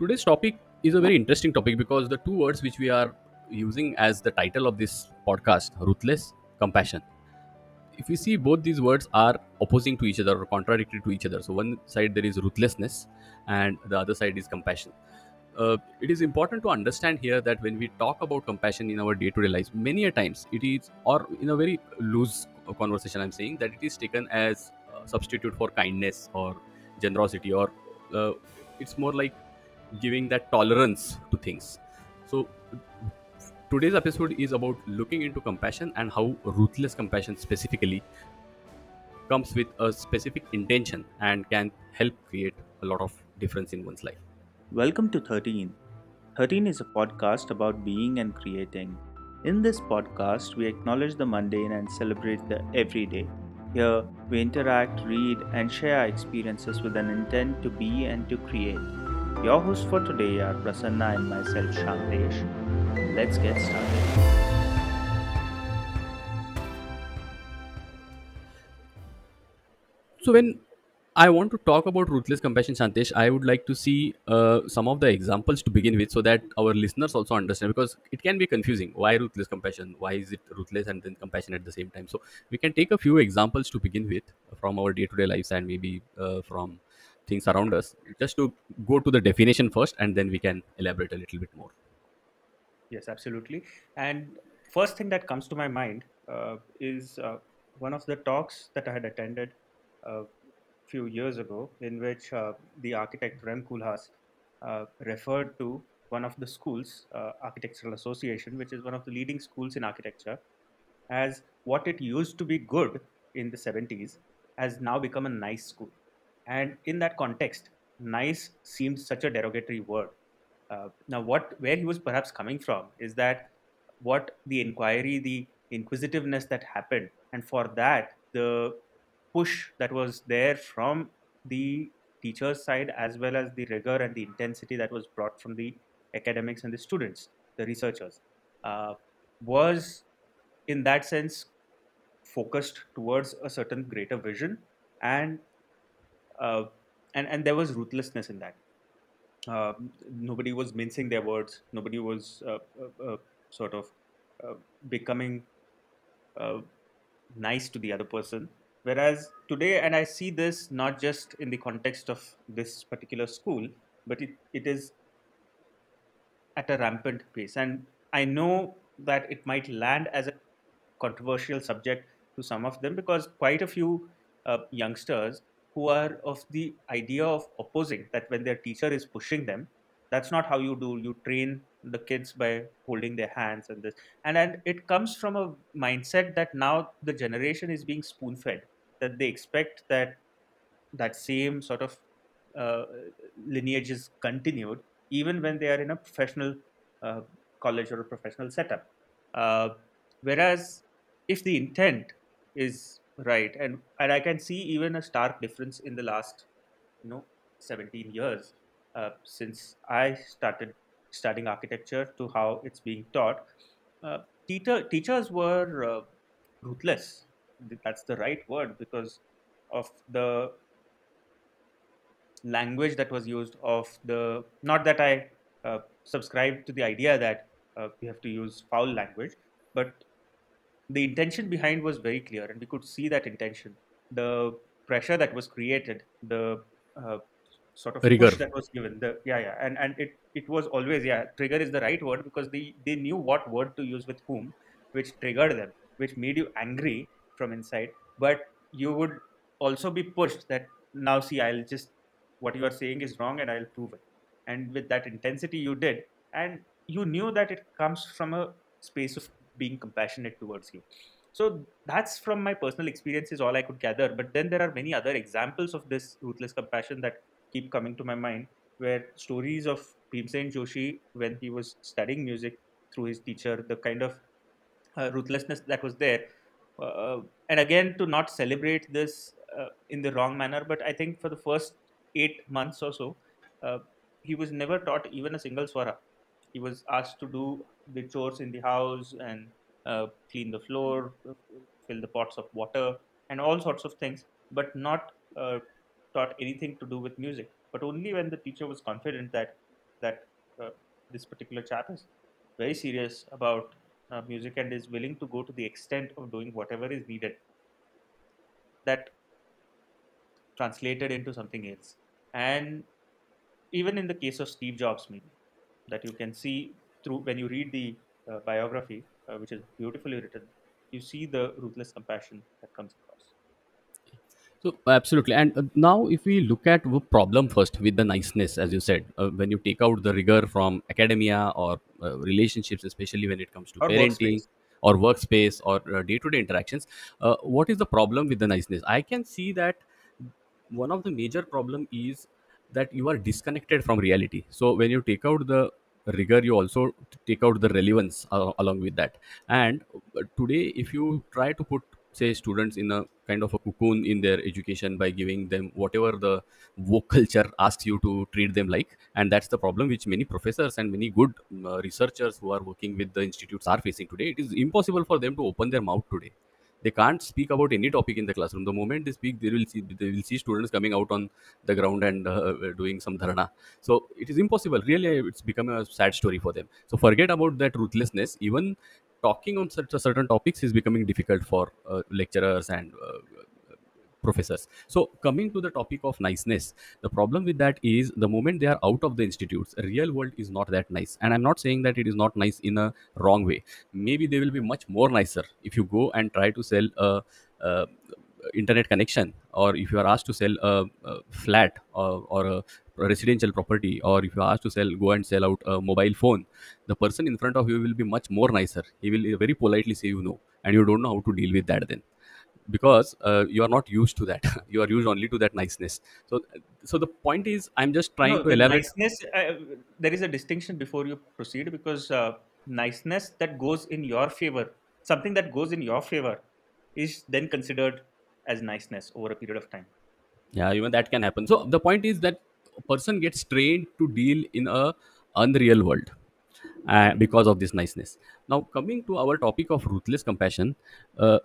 Today's topic is a very interesting topic because the two words which we are using as the title of this podcast, ruthless, compassion. If you see, both these words are opposing to each other or contradictory to each other. So one side there is ruthlessness and the other side is compassion. It is important to understand here that when we talk about compassion in our day-to-day lives, many a times it is, or in a very loose conversation I'm saying, that it is taken as a substitute for kindness or generosity, or it's more like giving that tolerance to things. So today's episode is about looking into compassion and how ruthless compassion specifically comes with a specific intention and can help create a lot of difference in one's life. Welcome to 13. 13 is a podcast about being and creating. In this podcast, we acknowledge the mundane and celebrate the everyday. Here, we interact, read, and share our experiences with an intent to be and to create. Your hosts for today are Prasanna and myself, Shantesh. Let's get started. So when I want to talk about ruthless compassion, Shantesh, I would like to see some of the examples to begin with so that our listeners also understand, because it can be confusing. Why ruthless compassion? Why is it ruthless and then compassion at the same time? So we can take a few examples to begin with from our day-to-day lives and maybe from things around us, just to go to the definition first and then we can elaborate a little bit more. Yes, absolutely. And first thing that comes to my mind is one of the talks that I had attended a few years ago, in which the architect Rem Koolhaas referred to one of the schools, Architectural Association, which is one of the leading schools in architecture, as what it used to be good in the 70s has now become a nice school. And in that context, nice seems such a derogatory word. Now, where he was perhaps coming from is that what the inquiry, the inquisitiveness that happened, and for that, the push that was there from the teacher's side, as well as the rigor and the intensity that was brought from the academics and the students, the researchers, was in that sense focused towards a certain greater vision, and there was ruthlessness in that. Nobody was mincing their words. Nobody was becoming nice to the other person. Whereas today, and I see this not just in the context of this particular school, but it is at a rampant pace. And I know that it might land as a controversial subject to some of them, because quite a few youngsters who are of the idea of opposing that when their teacher is pushing them, that's not how you do. You train the kids by holding their hands and this. And it comes from a mindset that now the generation is being spoon-fed, that they expect that same sort of lineage is continued, even when they are in a professional college or a professional setup. Whereas if the intent is right, and I can see even a stark difference in the last 17 years since I started studying architecture to how it's being taught. Teachers were ruthless. That's the right word, because of the language that was used, not that I subscribe to the idea that we have to use foul language, but the intention behind was very clear, and we could see that intention. The pressure that was created, the sort of rigor push that was given, and it was always trigger is the right word, because they knew what word to use with whom, which triggered them, which made you angry from inside. But you would also be pushed that now see, I'll just what you are saying is wrong, and I'll prove it. And with that intensity, you did, and you knew that it comes from a space of being compassionate towards you. So that's from my personal experience is all I could gather. But then there are many other examples of this ruthless compassion that keep coming to my mind, where stories of Bhimsen Joshi, when he was studying music through his teacher, the kind of ruthlessness that was there. And again, to not celebrate this in the wrong manner, but I think for the first 8 months or so, he was never taught even a single swara. He was asked to do the chores in the house and clean the floor, fill the pots of water, and all sorts of things, but not taught anything to do with music. But only when the teacher was confident that that this particular chap is very serious about music and is willing to go to the extent of doing whatever is needed. That translated into something else. And even in the case of Steve Jobs, maybe, that you can see through when you read the biography, which is beautifully written, you see the ruthless compassion that comes across. So absolutely. And now if we look at the problem first with the niceness, as you said, when you take out the rigor from academia or relationships, especially when it comes to parenting or workspace or day-to-day interactions, what is the problem with the niceness? I can see that one of the major problem is that you are disconnected from reality. So when you take out the rigor, you also take out the relevance along with that. And today, if you try to put, say, students in a kind of a cocoon in their education by giving them whatever the woke culture asks you to treat them like, and that's the problem which many professors and many good researchers who are working with the institutes are facing today. It is impossible for them to open their mouth today. They can't speak about any topic in the classroom. The moment they speak, they will see students coming out on the ground and doing some dharana. So it is impossible. Really, it's become a sad story for them. So forget about that ruthlessness. Even talking on certain topics is becoming difficult for lecturers and professors. So coming to the topic of niceness, the problem with that is the moment they are out of the institutes, real world is not that nice. And I'm not saying that it is not nice in a wrong way. Maybe they will be much more nicer if you go and try to sell a internet connection, or if you are asked to sell a flat or a residential property, or if you are asked to go and sell out a mobile phone, the person in front of you will be much more nicer. He will very politely say you no, and you don't know how to deal with that then. Because you are not used to that. You are used only to that niceness. So the point is, I'm just trying to elaborate. Niceness, there is a distinction before you proceed, because niceness that goes in your favor, something that goes in your favor, is then considered as niceness over a period of time. Yeah, even that can happen. So the point is that a person gets trained to deal in a unreal world. Because of this niceness. Now, coming to our topic of ruthless compassion,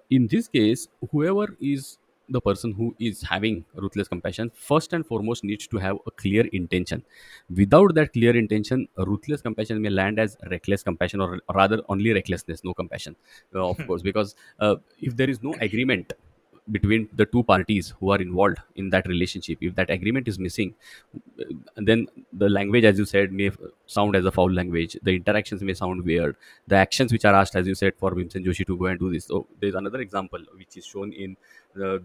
in this case, whoever is the person who is having ruthless compassion, first and foremost needs to have a clear intention. Without that clear intention, ruthless compassion may land as reckless compassion, or rather only recklessness, no compassion, of course, because if there is no agreement between the two parties who are involved in that relationship, if that agreement is missing, then the language, as you said, may sound as a foul language. The interactions may sound weird. The actions which are asked, as you said, for Bhimsen Joshi to go and do this. So there's another example which is shown in the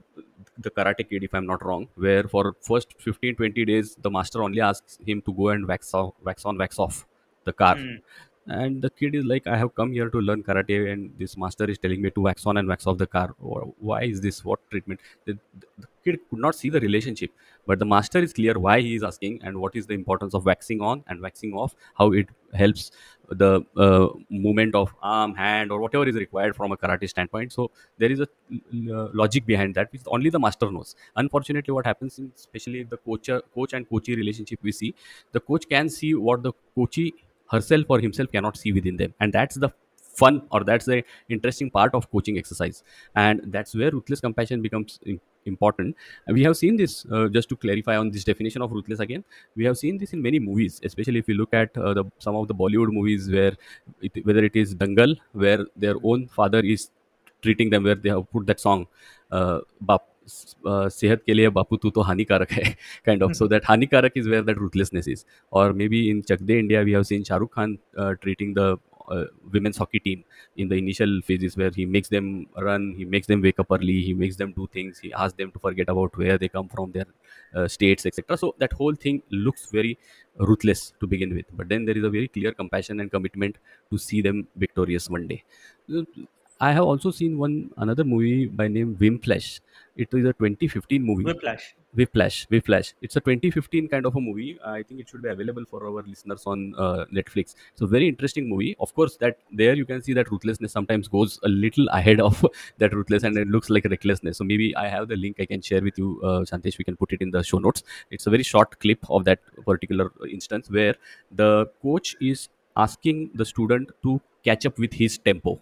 Karate Kid, if I'm not wrong, where for first 15-20 days, the master only asks him to go and wax on, wax off the car. And the kid is like, I have come here to learn karate, and this master is telling me to wax on and wax off the car. Why is this? What treatment? The kid could not see the relationship, but the master is clear why he is asking and what is the importance of waxing on and waxing off, how it helps the movement of arm, hand, or whatever is required from a karate standpoint. So there is a logic behind that, which only the master knows. Unfortunately, what happens, especially the coach and coachee relationship we see, the coach can see what the coachee herself or himself cannot see within them. And that's the fun, or that's the interesting part of coaching exercise. And that's where ruthless compassion becomes important. We have seen this, just to clarify on this definition of ruthless again, we have seen this in many movies, especially if you look at some of the Bollywood movies, whether it is Dangal, where their own father is treating them, where they have put that song, सेहत के लिए बापू तू तो हानिकारक है kind of, so that हानिकारक is where that ruthlessness is. Or maybe in Chakde India we have seen Shah Rukh Khan treating the women's hockey team in the initial phases, where he makes them run, he makes them wake up early, he makes them do things, he asks them to forget about where they come from, their states, etc. So that whole thing looks very ruthless to begin with, but then there is a very clear compassion and commitment to see them victorious one day. I have also seen another movie by name Whiplash. It is a 2015 movie. Whiplash. It's a 2015 kind of a movie. I think it should be available for our listeners on Netflix. It's a very interesting movie. Of course, there you can see that ruthlessness sometimes goes a little ahead of that ruthless, and it looks like recklessness. So maybe I have the link I can share with you, Shantesh. We can put it in the show notes. It's a very short clip of that particular instance where the coach is asking the student to catch up with his tempo.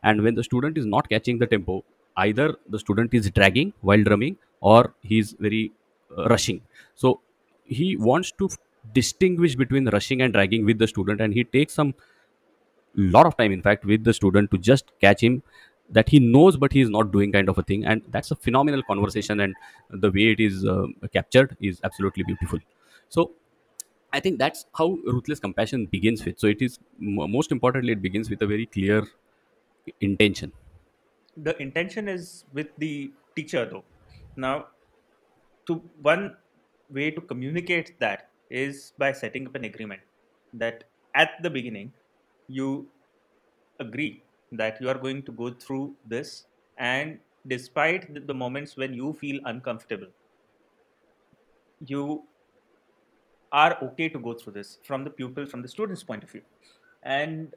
And when the student is not catching the tempo, either the student is dragging while drumming, or he is very rushing. So he wants to distinguish between rushing and dragging with the student, and he takes some lot of time, in fact, with the student to just catch him, that he knows but he is not doing, kind of a thing. And that's a phenomenal conversation, and the way it is captured is absolutely beautiful. So I think that's how ruthless compassion begins with. So it is, most importantly, it begins with a very clear intention. The intention is with the teacher, though. Now, to one way to communicate that is by setting up an agreement that at the beginning you agree that you are going to go through this, and despite the moments when you feel uncomfortable, you are okay to go through this from the pupil, from the student's point of view. And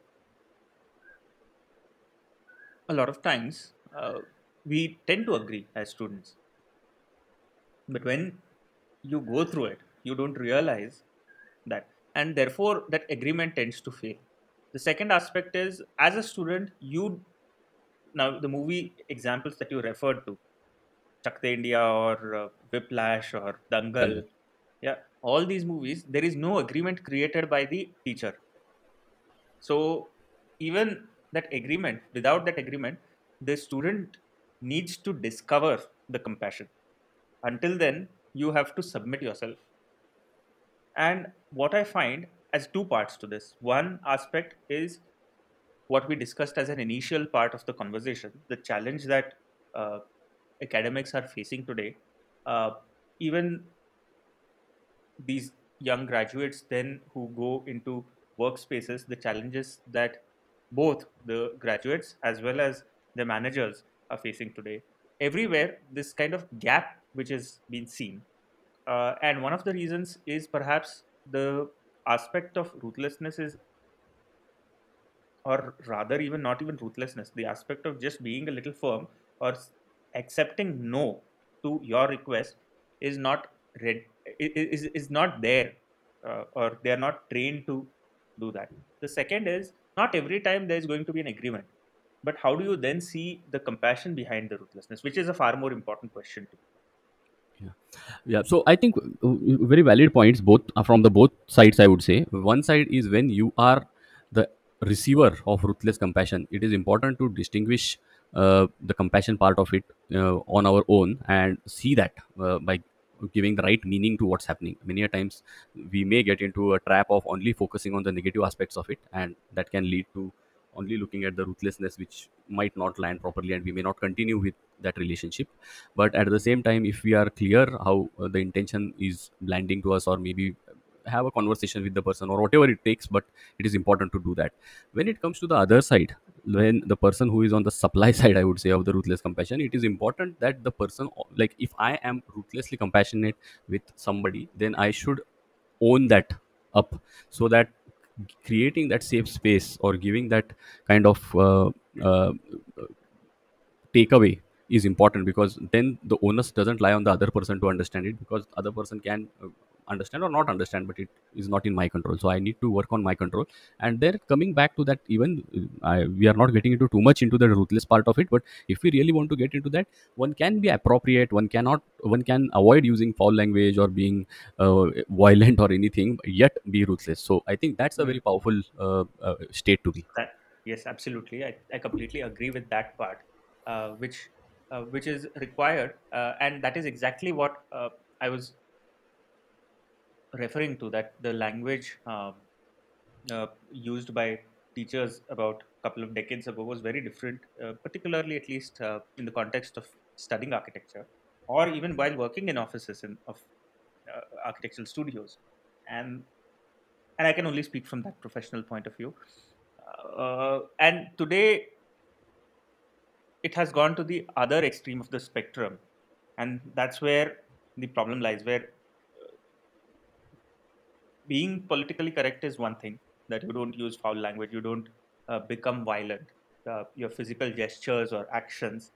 a lot of times we tend to agree as students, but when you go through it, you don't realize that, and therefore that agreement tends to fail. The second aspect is, as a student, now the movie examples that you referred to, Chakde India or Whiplash or Dangal, yeah, all these movies, there is no agreement created by the teacher. So even that agreement, without that agreement, the student needs to discover the compassion. Until then, you have to submit yourself. And what I find as two parts to this. One aspect is what we discussed as an initial part of the conversation, the challenge that academics are facing today. Even these young graduates then who go into workspaces, the challenges that both the graduates as well as the managers are facing today. Everywhere, this kind of gap which has been seen. And one of the reasons is perhaps the aspect of ruthlessness is, or rather even not even ruthlessness, the aspect of just being a little firm or accepting no to your request is not there, or they are not trained to do that. The second is, not every time there is going to be an agreement, but how do you then see the compassion behind the ruthlessness, which is a far more important question to me. Yeah. So I think very valid points from both sides, I would say. One side is, when you are the receiver of ruthless compassion, it is important to distinguish the compassion part of it on our own and see that by giving the right meaning to what's happening. Many a times we may get into a trap of only focusing on the negative aspects of it, and that can lead to only looking at the ruthlessness, which might not land properly, and we may not continue with that relationship. But at the same time, if we are clear how the intention is landing to us, or maybe have a conversation with the person or whatever it takes, but it is important to do that. When it comes to the other side, when the person who is on the supply side, I would say, of the ruthless compassion, it is important that the person, like, if I am ruthlessly compassionate with somebody, then I should own that up, so that creating that safe space or giving that kind of takeaway is important, because then the onus doesn't lie on the other person to understand it, because the other person can understand or not understand, but it is not in my control. So I need to work on my control. And there, coming back to that, even we are not getting into too much into the ruthless part of it, but if we really want to get into that, one can be appropriate, one can avoid using foul language or being violent or anything, yet be ruthless. So I think that's a very powerful state to be. Yes, absolutely. I completely agree with that part, which is required, and that is exactly what I was referring to, that the language used by teachers about a couple of decades ago was very different, particularly at least in the context of studying architecture, or even while working in offices of architectural studios. And I can only speak from that professional point of view. And today, it has gone to the other extreme of the spectrum. And that's where the problem lies, where being politically correct is one thing, that you don't use foul language, you don't become violent, your physical gestures or actions,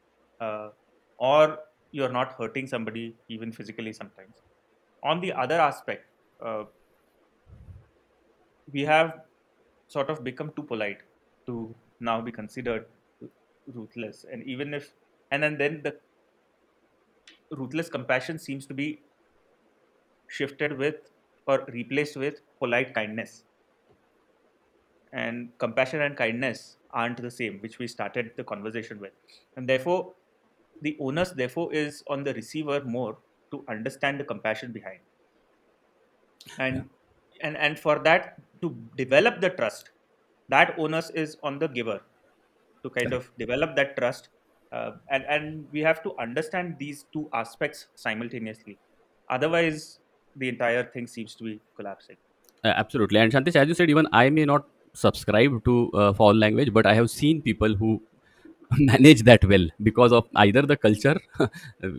or you're not hurting somebody even physically sometimes. On the other aspect, we have sort of become too polite to now be considered ruthless. And then the ruthless compassion seems to be shifted with or replaced with polite kindness. And compassion and kindness aren't the same, which we started the conversation with. And therefore, the onus is on the receiver more to understand the compassion behind. And for that, to develop the trust, that onus is on the giver to kind of develop that trust. And we have to understand these two aspects simultaneously. Otherwise, the entire thing seems to be collapsing. Absolutely. And Shantish, as you said, even I may not subscribe to foul language, but I have seen people who manage that well because of either the culture.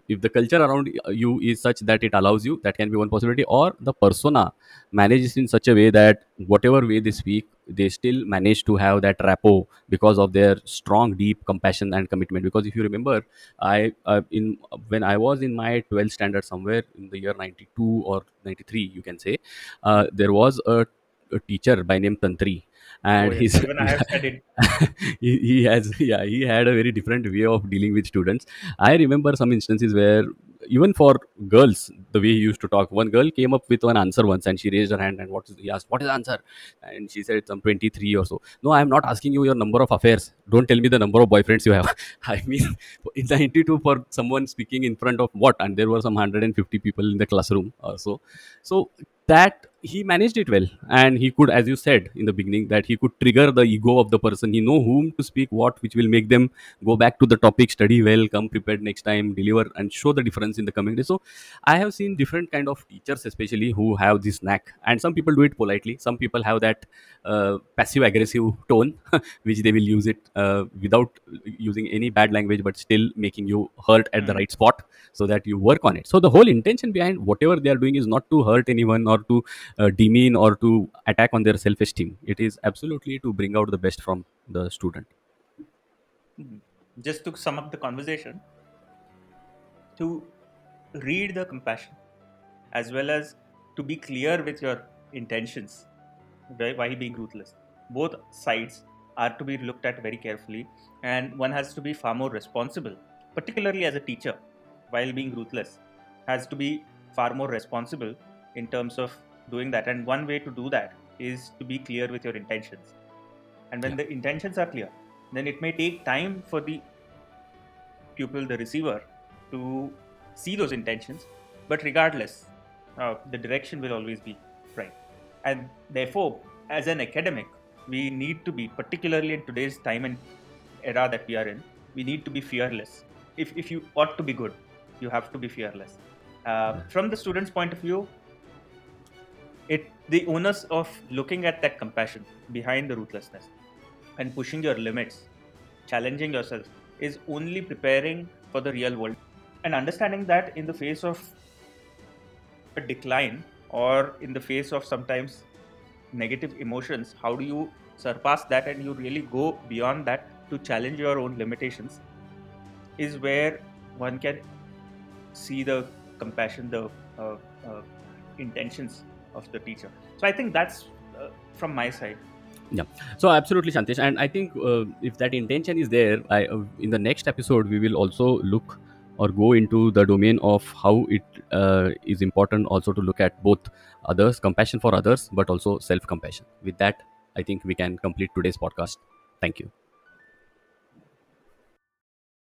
If the culture around you is such that it allows you, that can be one possibility, or the persona manages in such a way that whatever way they speak, they still manage to have that rapport because of their strong, deep compassion and commitment. Because if you remember, when I was in my 12th standard somewhere in the year 92 or 93, you can say, there was a teacher by name Tantri. And he had a very different way of dealing with students. I remember some instances where even for girls, the way he used to talk, one girl came up with one answer once and she raised her hand and he asked, what is the answer? And she said some 23 or so. No, I'm not asking you your number of affairs. Don't tell me the number of boyfriends you have. I mean, in 92 for someone speaking in front of what? And there were some 150 people in the classroom or so. So that he managed it well, and he could, as you said in the beginning, that he could trigger the ego of the person. He know whom to speak what, which will make them go back to the topic, study well, come prepared next time, deliver and show the difference in the coming day. So I have seen different kind of teachers, especially who have this knack, and some people do it politely. Some people have that passive aggressive tone, which they will use it without using any bad language, but still making you hurt at the right spot so that you work on it. So the whole intention behind whatever they are doing is not to hurt anyone or to demean or to attack on their self-esteem. It is absolutely to bring out the best from the student. Just to sum up the conversation, to read the compassion as well as to be clear with your intentions while being ruthless. Both sides are to be looked at very carefully, and one has to be far more responsible, particularly as a teacher, while being ruthless, has to be far more responsible in terms of doing that. And one way to do that is to be clear with your intentions. And when the intentions are clear, then it may take time for the pupil, the receiver, to see those intentions. But regardless, the direction will always be right. And therefore, as an academic, we need to be, particularly in today's time and era that we are in, we need to be fearless. If you ought to be good, you have to be fearless. From the student's point of view, the onus of looking at that compassion behind the ruthlessness and pushing your limits, challenging yourself, is only preparing for the real world. And understanding that in the face of a decline or in the face of sometimes negative emotions, how do you surpass that and you really go beyond that to challenge your own limitations, is where one can see the compassion, the intentions of the teacher. So I think that's from my side. Yeah. So absolutely, Shantish. And I think if that intention is there, in the next episode, we will also look or go into the domain of how it is important also to look at both others, compassion for others, but also self-compassion. With that, I think we can complete today's podcast. Thank you.